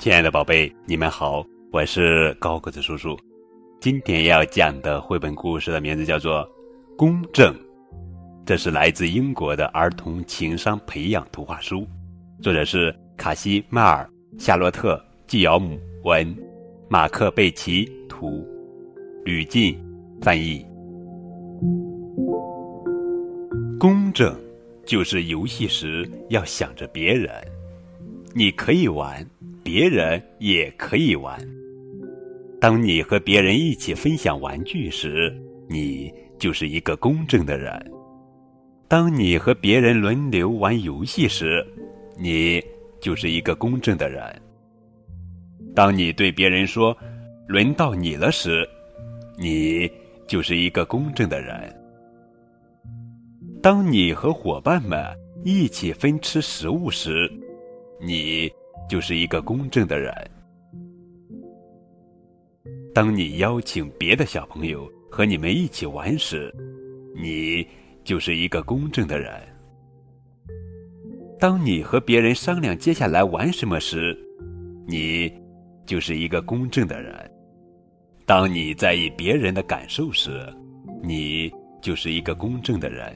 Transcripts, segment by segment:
亲爱的宝贝，你们好，我是高个子叔叔。今天要讲的绘本故事的名字叫做《公正》，这是来自英国的儿童情商培养图画书，作者是卡西·迈尔、夏洛特·季尧姆文，马克·贝奇图，吕进翻译。公正就是游戏时要想着别人，你可以玩，别人也可以玩。当你和别人一起分享玩具时，你就是一个公正的人；当你和别人轮流玩游戏时，你就是一个公正的人；当你对别人说“轮到你了”时，你就是一个公正的人；当你和伙伴们一起分吃食物时，你就是一个公正的人；当你邀请别的小朋友和你们一起玩时，你就是一个公正的人；当你和别人商量接下来玩什么时，你就是一个公正的人；当你在意别人的感受时，你就是一个公正的人。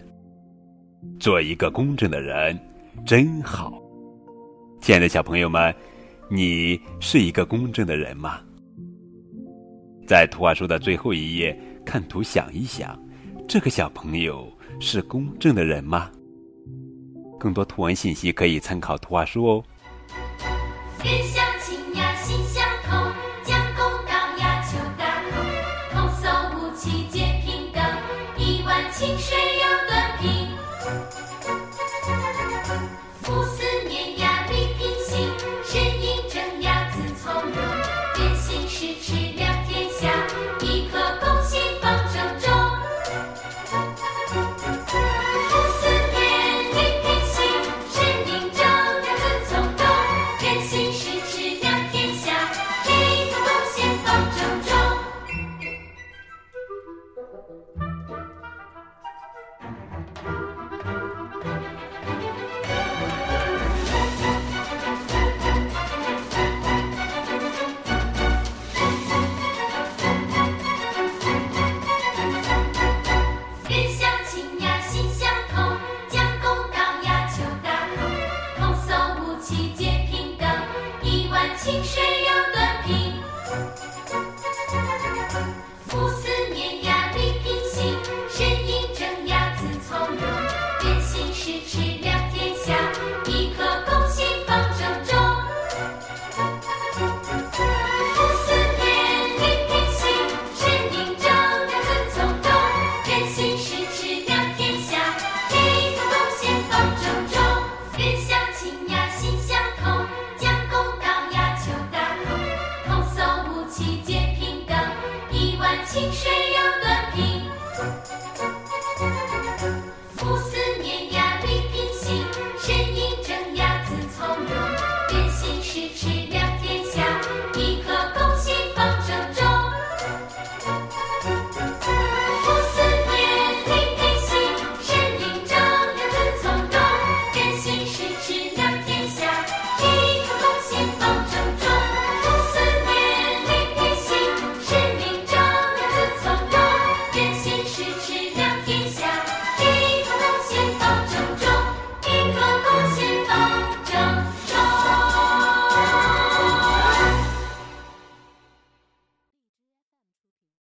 做一个公正的人真好。亲爱的小朋友们，你是一个公正的人吗？在图画书的最后一页，看图想一想，这个小朋友是公正的人吗？更多图文信息可以参考图画书哦。